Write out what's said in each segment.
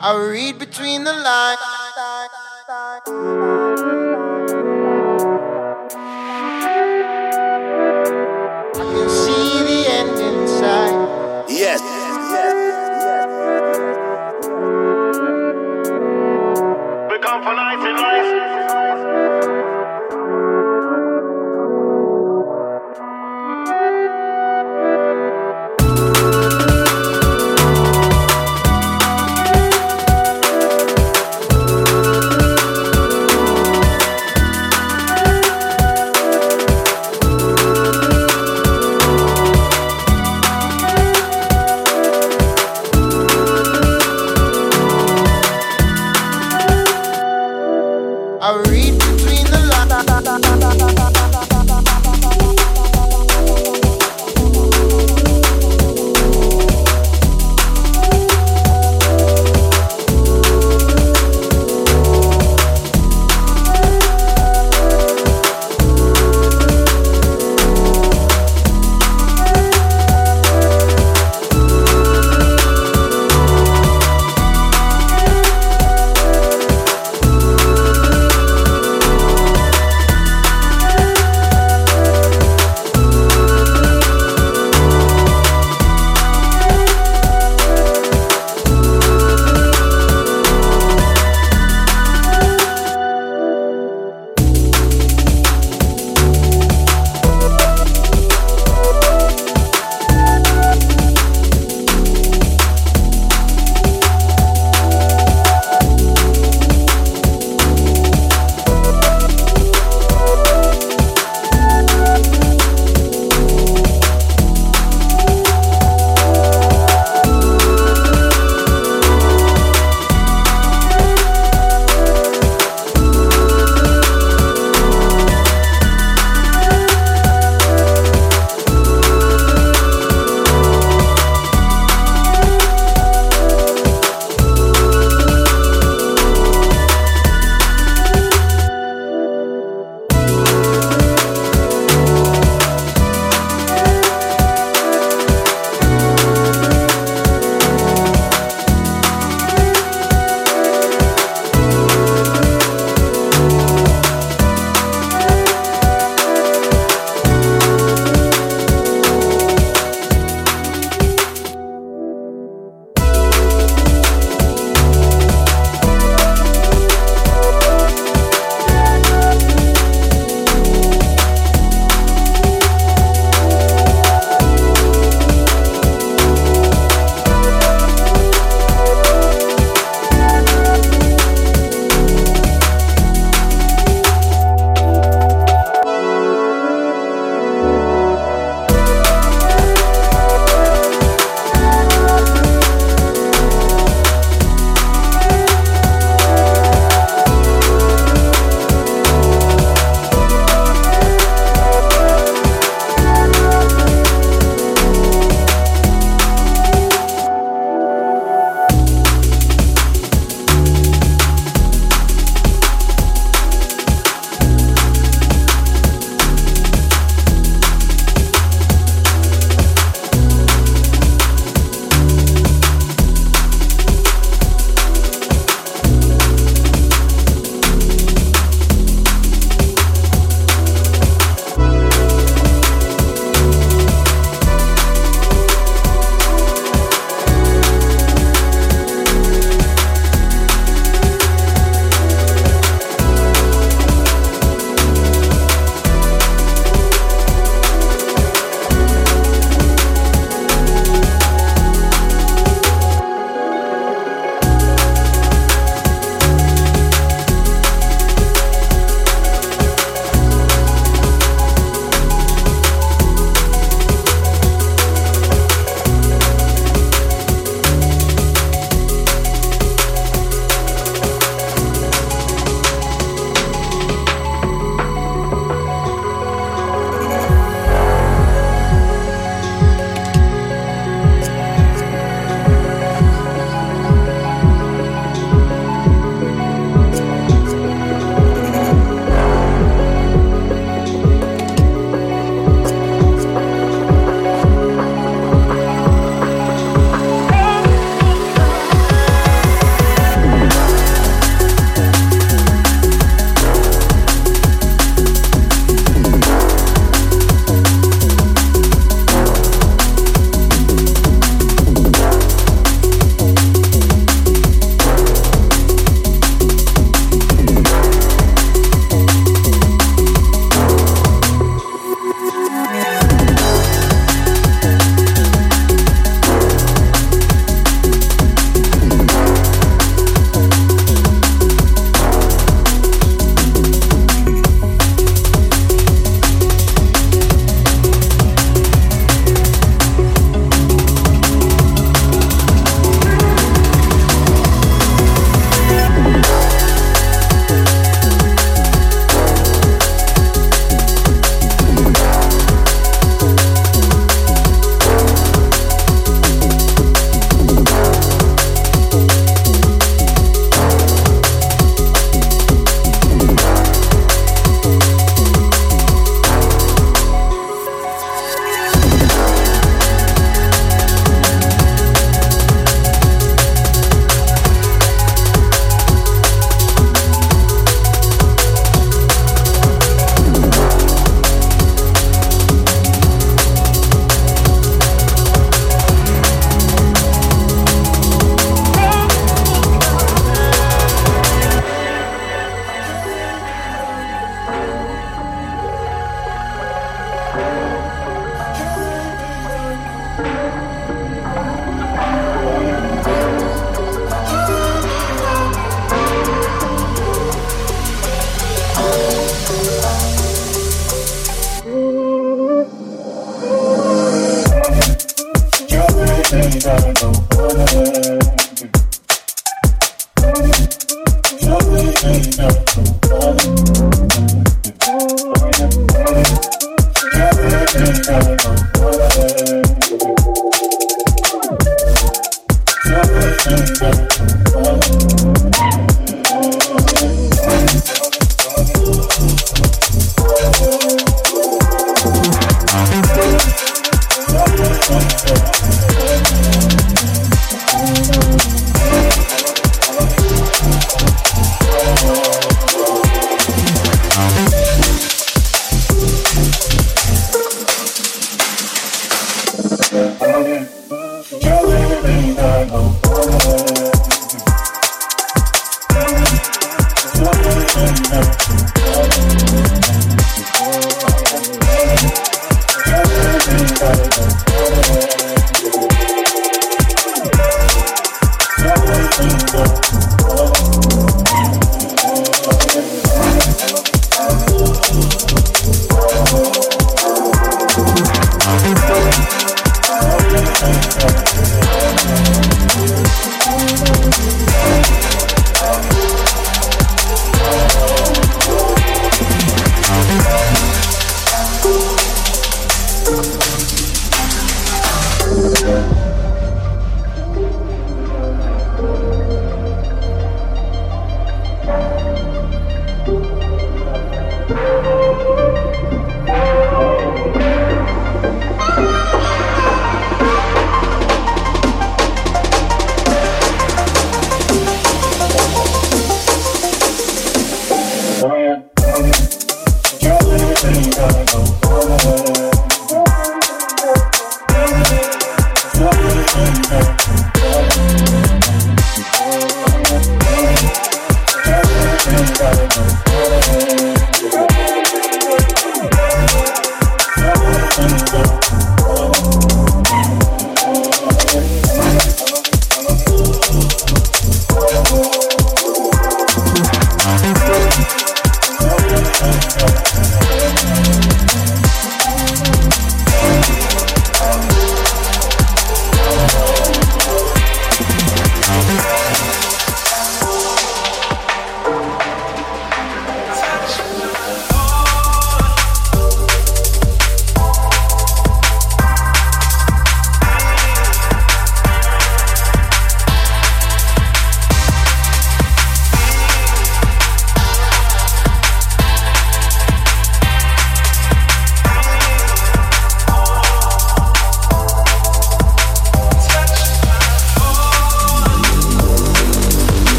I read between the lines. I can see the end inside. Yes. We come for lights and Tell me that I'm falling.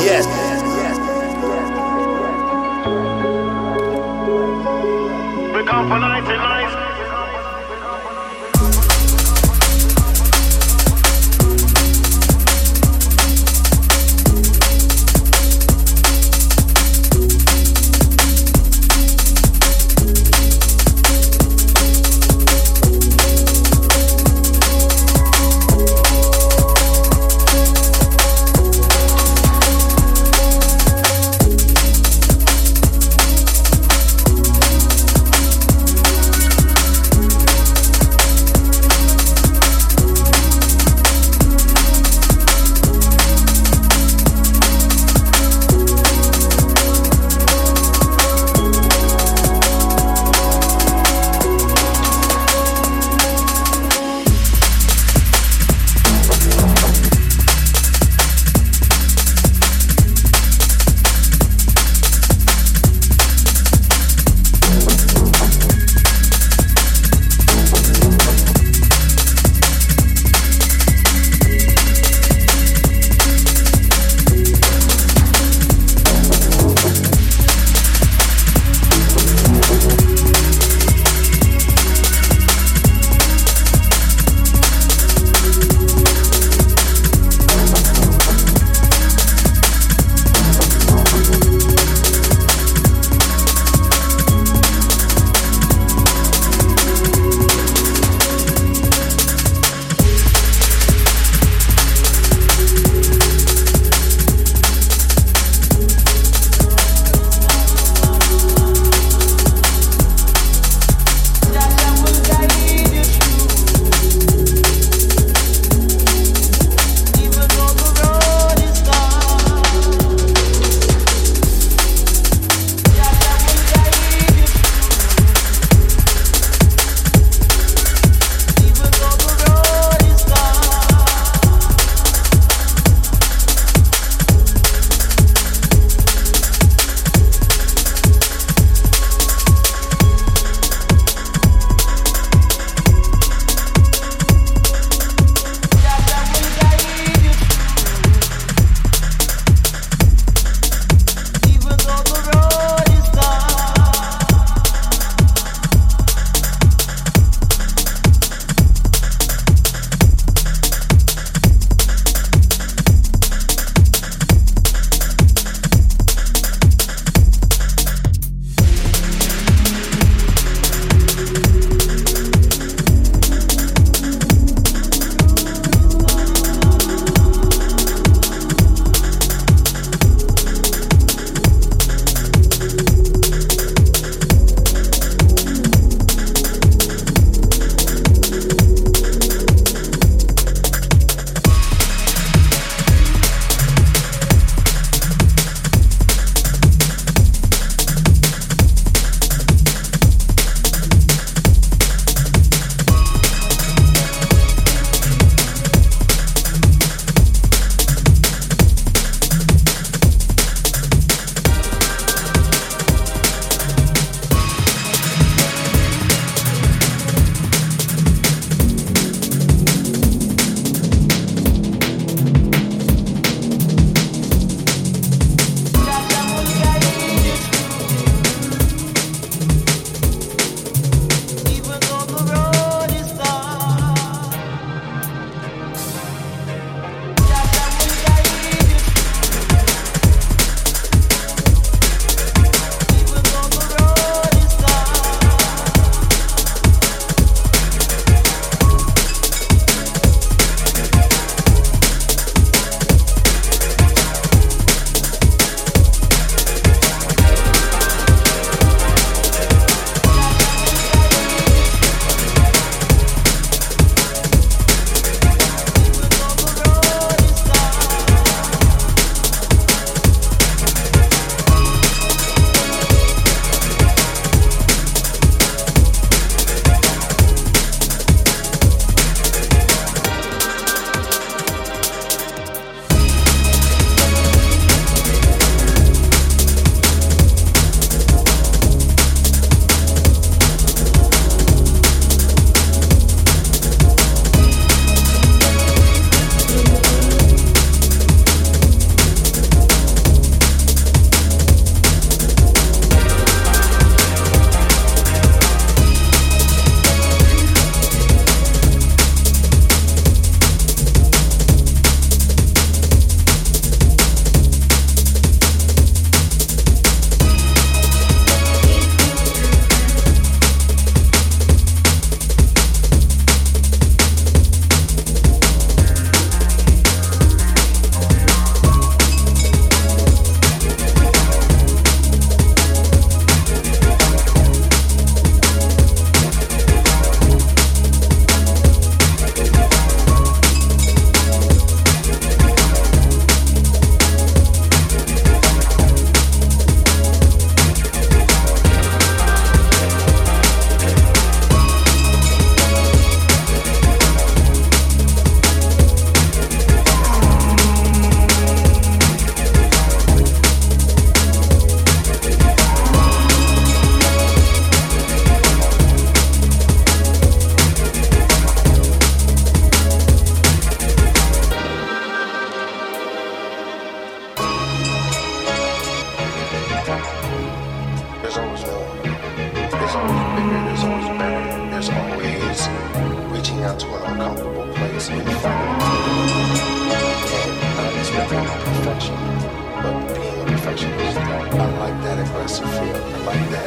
Yes. We come for nights and nights. There's always better. There's always reaching out to an uncomfortable place when you find it. And not expecting perfection, but being a perfectionist. I like that aggressive feel. I like that.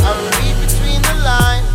I read between the lines.